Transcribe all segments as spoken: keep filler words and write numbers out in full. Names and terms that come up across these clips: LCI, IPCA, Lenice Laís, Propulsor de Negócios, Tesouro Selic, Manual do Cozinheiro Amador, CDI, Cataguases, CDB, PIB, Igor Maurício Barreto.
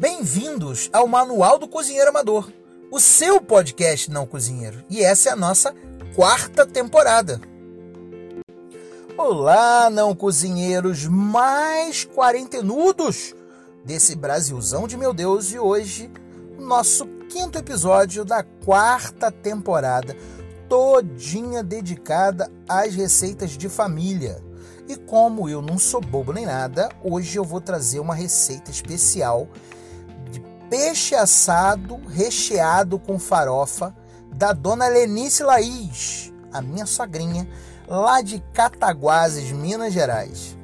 Bem-vindos ao Manual do Cozinheiro Amador, o seu podcast não cozinheiro. E essa é a nossa quarta temporada. Olá, não cozinheiros mais quarentenudos desse Brasilzão de meu Deus. E hoje, nosso quinto episódio da quarta temporada, todinha dedicada às receitas de família. E como eu não sou bobo nem nada, hoje eu vou trazer uma receita especial de peixe assado recheado com farofa da dona Lenice Laís, a minha sogrinha, lá de Cataguases, Minas Gerais.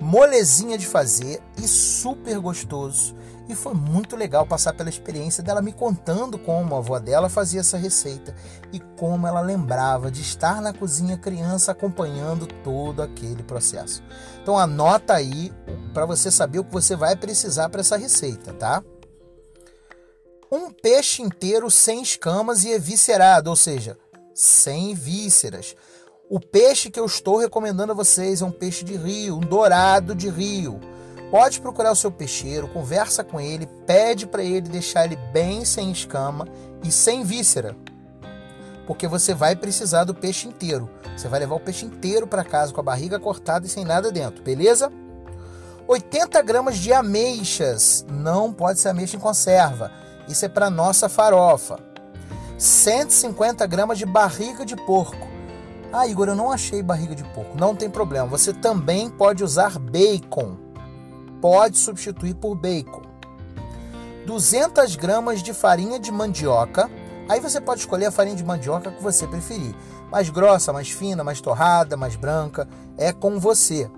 Molezinha de fazer e super gostoso. E foi muito legal passar pela experiência dela me contando como a avó dela fazia essa receita e como ela lembrava de estar na cozinha criança acompanhando todo aquele processo. Então anota aí para você saber o que você vai precisar para essa receita, tá? Um peixe inteiro sem escamas e eviscerado, ou seja, sem vísceras. O peixe que eu estou recomendando a vocês é um peixe de rio, um dourado de rio. Pode procurar o seu peixeiro, conversa com ele, pede para ele deixar ele bem sem escama e sem víscera, porque você vai precisar do peixe inteiro. Você vai levar o peixe inteiro para casa com a barriga cortada e sem nada dentro, beleza? oitenta gramas de ameixas, não pode ser ameixa em conserva, isso é para nossa farofa. cento e cinquenta gramas de barriga de porco. Ah, Igor, eu não achei barriga de porco. Não tem problema, você também pode usar bacon. Pode substituir por bacon. duzentas gramas de farinha de mandioca. Aí você pode escolher a farinha de mandioca que você preferir. Mais grossa, mais fina, mais torrada, mais branca. É com você.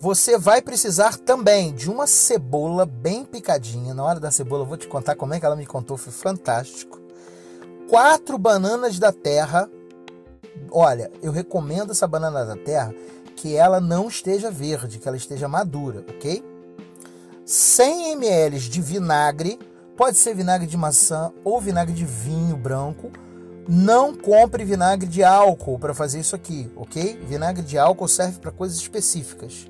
Você vai precisar também de uma cebola bem picadinha. Na hora da cebola eu vou te contar como é que ela me contou. Foi fantástico. Quatro bananas da terra. Olha, eu recomendo essa banana da terra, que ela não esteja verde, que ela esteja madura, ok? cem mililitros de vinagre, pode ser vinagre de maçã ou vinagre de vinho branco. Não compre vinagre de álcool para fazer isso aqui, ok? Vinagre de álcool serve para coisas específicas.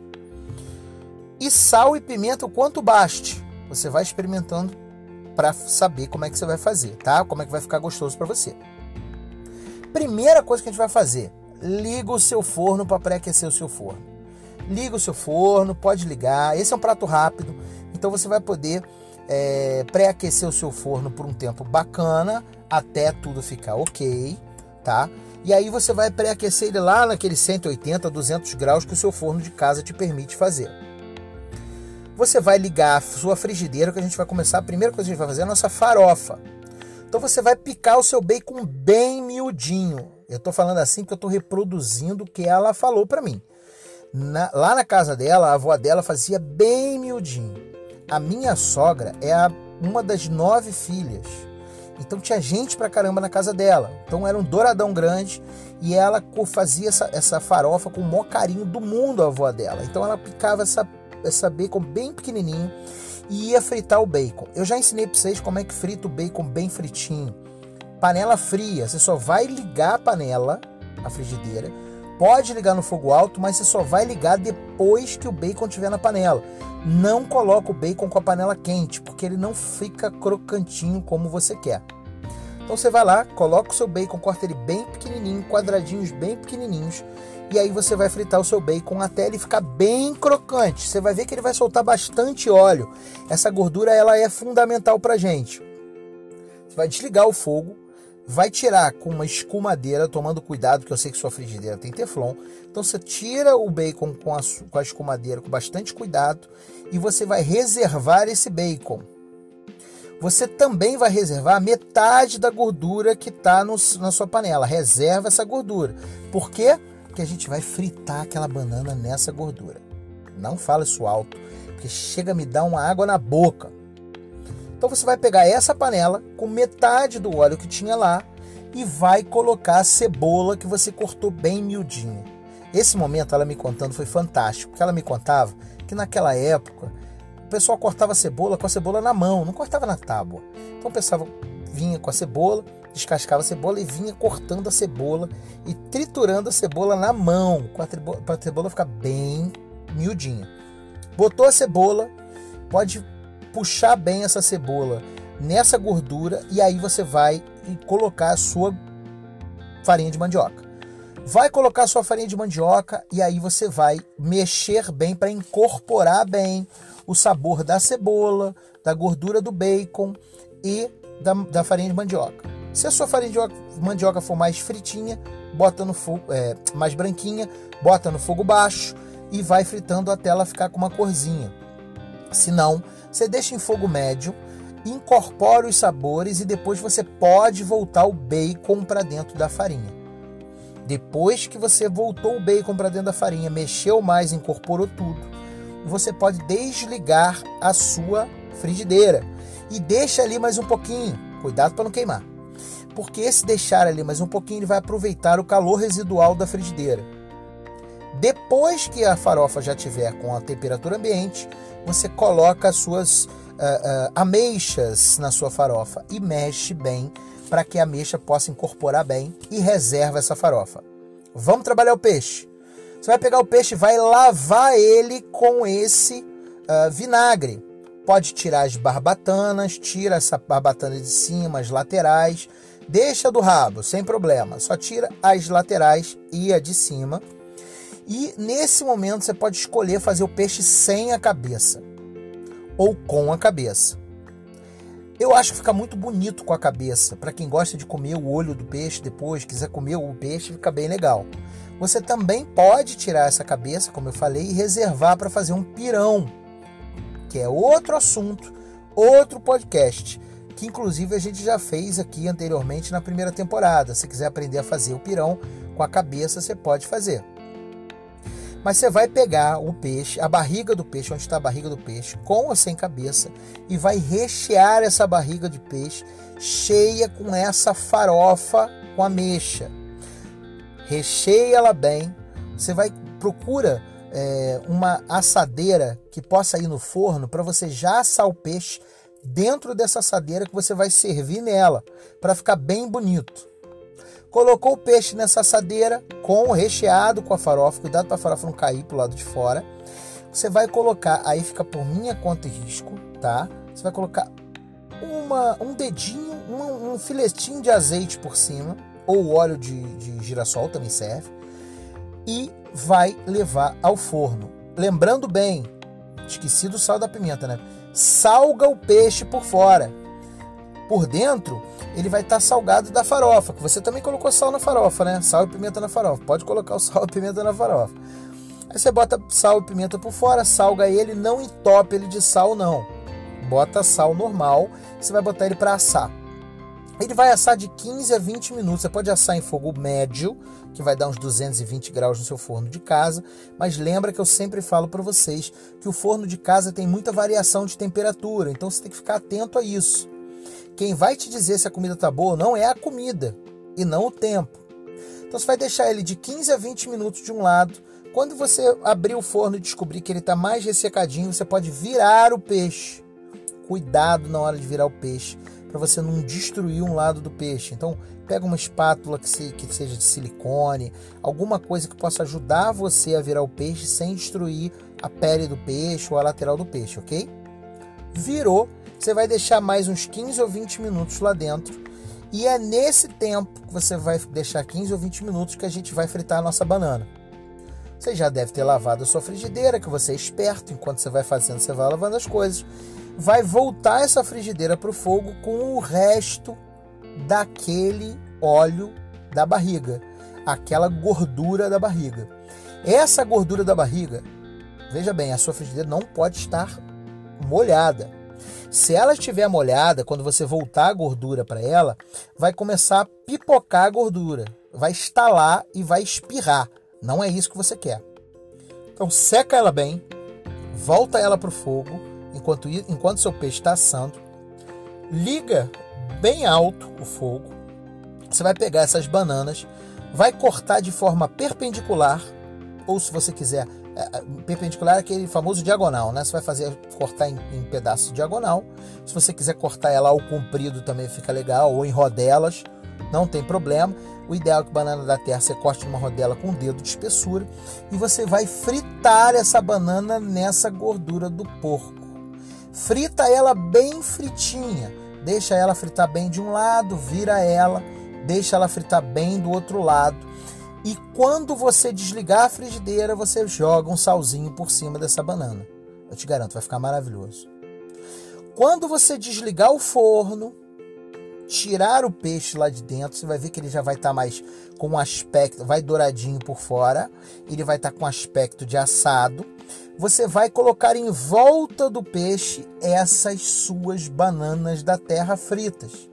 E sal e pimenta o quanto baste. Você vai experimentando para saber como é que você vai fazer, tá? Como é que vai ficar gostoso para você. Primeira coisa que a gente vai fazer, liga o seu forno para pré-aquecer o seu forno. Liga o seu forno, pode ligar. Esse é um prato rápido, então você vai poder é, pré-aquecer o seu forno por um tempo bacana, até tudo ficar ok, tá? E aí você vai pré-aquecer ele lá naqueles cento e oitenta, duzentos graus que o seu forno de casa te permite fazer. Você vai ligar a sua frigideira, que a gente vai começar, a primeira coisa que a gente vai fazer é a nossa farofa. Então você vai picar o seu bacon bem miudinho. Eu estou falando assim porque eu estou reproduzindo o que ela falou para mim. Na, lá na casa dela, a avó dela fazia bem miudinho. A minha sogra é a, uma das nove filhas. Então tinha gente pra caramba na casa dela. Então era um douradão grande e ela fazia essa, essa farofa com o maior carinho do mundo, a avó dela. Então ela picava essa, essa bacon bem pequenininho e ia fritar o bacon. Eu já ensinei para vocês como é que frita o bacon bem fritinho. Panela fria, você só vai ligar a panela, a frigideira, pode ligar no fogo alto, mas você só vai ligar depois que o bacon estiver na panela. Não coloca o bacon com a panela quente, porque ele não fica crocantinho como você quer. Então você vai lá, coloca o seu bacon, corta ele bem pequenininho, quadradinhos bem pequenininhos, e aí você vai fritar o seu bacon até ele ficar bem crocante. Você vai ver que ele vai soltar bastante óleo. Essa gordura ela é fundamental pra gente. Você vai desligar o fogo, vai tirar com uma escumadeira, tomando cuidado, porque eu sei que sua frigideira tem teflon. Então você tira o bacon com a, com a escumadeira com bastante cuidado e você vai reservar esse bacon. Você também vai reservar metade da gordura que está na sua panela. Reserva essa gordura. Por quê? Porque a gente vai fritar aquela banana nessa gordura. Não fala isso alto, porque chega a me dar uma água na boca. Então você vai pegar essa panela com metade do óleo que tinha lá e vai colocar a cebola que você cortou bem miudinho. Esse momento, ela me contando, foi fantástico, porque ela me contava que naquela época o pessoal cortava a cebola com a cebola na mão, não cortava na tábua. Então o pessoal vinha com a cebola, descascava a cebola e vinha cortando a cebola e triturando a cebola na mão, para a cebola ficar bem miudinha. Botou a cebola, pode puxar bem essa cebola nessa gordura e aí você vai colocar a sua farinha de mandioca. Vai colocar a sua farinha de mandioca e aí você vai mexer bem para incorporar bem o sabor da cebola, da gordura do bacon e da, da farinha de mandioca. Se a sua farinha de mandioca for mais fritinha, bota no fogo, é, mais branquinha, bota no fogo baixo e vai fritando até ela ficar com uma corzinha. Se não, você deixa em fogo médio, incorpora os sabores e depois você pode voltar o bacon para dentro da farinha. Depois que você voltou o bacon para dentro da farinha, mexeu mais, incorporou tudo, você pode desligar a sua frigideira e deixa ali mais um pouquinho, cuidado para não queimar, porque esse deixar ali mais um pouquinho ele vai aproveitar o calor residual da frigideira. Depois que a farofa já tiver com a temperatura ambiente, você coloca as suas Uh, uh, ameixas na sua farofa e mexe bem para que a ameixa possa incorporar bem e reserva essa farofa. Vamos trabalhar o peixe. Você vai pegar o peixe e vai lavar ele com esse uh, vinagre. Pode tirar as barbatanas, tira essa barbatana de cima, as laterais, deixa do rabo, sem problema, só tira as laterais e a de cima. E nesse momento você pode escolher fazer o peixe sem a cabeça ou com a cabeça. Eu acho que fica muito bonito com a cabeça. Para quem gosta de comer o olho do peixe depois, quiser comer o peixe, fica bem legal. Você também pode tirar essa cabeça, como eu falei, e reservar para fazer um pirão, que é outro assunto, outro podcast, que inclusive a gente já fez aqui anteriormente na primeira temporada. Se quiser aprender a fazer o pirão com a cabeça, você pode fazer. Mas você vai pegar o peixe, a barriga do peixe, onde está a barriga do peixe, com ou sem cabeça, e vai rechear essa barriga de peixe cheia com essa farofa com ameixa. Recheia ela bem. Você vai procura é, uma assadeira que possa ir no forno para você já assar o peixe dentro dessa assadeira que você vai servir nela para ficar bem bonito. Colocou o peixe nessa assadeira, com o recheado com a farofa, cuidado para a farofa não cair para o lado de fora. Você vai colocar, aí fica por minha conta e risco, tá? Você vai colocar uma, um dedinho, um, um filetinho de azeite por cima, ou óleo de, de girassol também serve, e vai levar ao forno. Lembrando bem, esqueci do sal da pimenta, né? Salga o peixe por fora. Por dentro, ele vai estar salgado da farofa, que você também colocou sal na farofa, né? Sal e pimenta na farofa. Pode colocar o sal e pimenta na farofa. Aí você bota sal e pimenta por fora, salga ele, não entope ele de sal, não. Bota sal normal, você vai botar ele para assar. Ele vai assar de quinze a vinte minutos. Você pode assar em fogo médio, que vai dar uns duzentos e vinte graus no seu forno de casa. Mas lembra que eu sempre falo para vocês que o forno de casa tem muita variação de temperatura, então você tem que ficar atento a isso. Quem vai te dizer se a comida tá boa ou não é a comida e não o tempo. Então você vai deixar ele de quinze a vinte minutos de um lado. Quando você abrir o forno e descobrir que ele tá mais ressecadinho, você pode virar o peixe. Cuidado na hora de virar o peixe, para você não destruir um lado do peixe. Então pega uma espátula que, se, que seja de silicone, alguma coisa que possa ajudar você a virar o peixe sem destruir a pele do peixe ou a lateral do peixe, ok? Virou. Você vai deixar mais uns quinze ou vinte minutos lá dentro. E é nesse tempo que você vai deixar quinze ou vinte minutos que a gente vai fritar a nossa banana. Você já deve ter lavado a sua frigideira, que você é esperto. Enquanto você vai fazendo, você vai lavando as coisas. Vai voltar essa frigideira para o fogo com o resto daquele óleo da barriga. Aquela gordura da barriga. Essa gordura da barriga, veja bem, a sua frigideira não pode estar molhada. Se ela estiver molhada, quando você voltar a gordura para ela, vai começar a pipocar a gordura, vai estalar e vai espirrar. Não é isso que você quer. Então seca ela bem, volta ela para o fogo, enquanto, enquanto seu peixe está assando, liga bem alto o fogo, você vai pegar essas bananas, vai cortar de forma perpendicular, ou se você quiser... perpendicular, aquele famoso diagonal, né? Você vai fazer, cortar em, em pedaços diagonal. Se você quiser cortar ela ao comprido também fica legal, ou em rodelas, não tem problema. O ideal é que banana da terra você corte uma rodela com o dedo de espessura e você vai fritar essa banana nessa gordura do porco. frita ela bem fritinha, deixa ela fritar bem de um lado, vira ela, deixa ela fritar bem do outro lado. E quando você desligar a frigideira, você joga um salzinho por cima dessa banana. Eu te garanto, vai ficar maravilhoso. Quando você desligar o forno, tirar o peixe lá de dentro, você vai ver que ele já vai estar tá mais com um aspecto, vai douradinho por fora, ele vai estar tá com um aspecto de assado. Você vai colocar em volta do peixe essas suas bananas da terra fritas.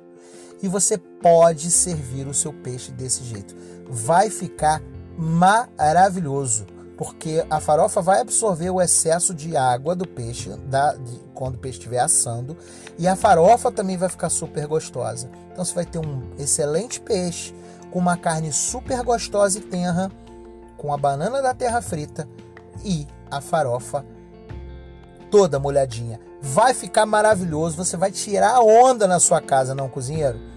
E você pode servir o seu peixe desse jeito. Vai ficar maravilhoso, porque a farofa vai absorver o excesso de água do peixe da, de, quando o peixe estiver assando, e a farofa também vai ficar super gostosa. Então você vai ter um excelente peixe com uma carne super gostosa e tenra, com a banana da terra frita e a farofa toda molhadinha. Vai ficar maravilhoso, você vai tirar a onda na sua casa, não, cozinheiro?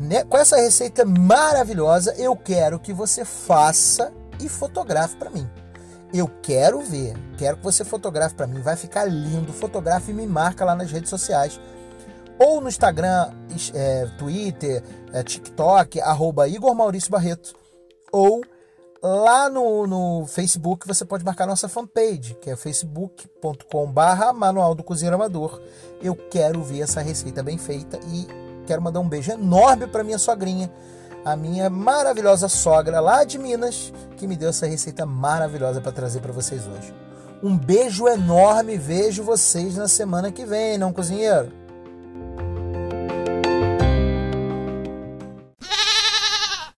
Né? Com essa receita maravilhosa, eu quero que você faça e fotografe para mim. Eu quero ver, quero que você fotografe para mim, vai ficar lindo. Fotografe e me marca lá nas redes sociais, ou no Instagram, é, Twitter, é, TikTok, arroba Igor Maurício Barreto, ou lá no, no Facebook. Você pode marcar nossa fanpage, que é facebook ponto com barra Manual do Cozinheiro Amador. Eu quero ver essa receita bem feita e quero mandar um beijo enorme para minha sogrinha, a minha maravilhosa sogra lá de Minas, que me deu essa receita maravilhosa para trazer para vocês hoje. Um beijo enorme, vejo vocês na semana que vem, não, cozinheiro?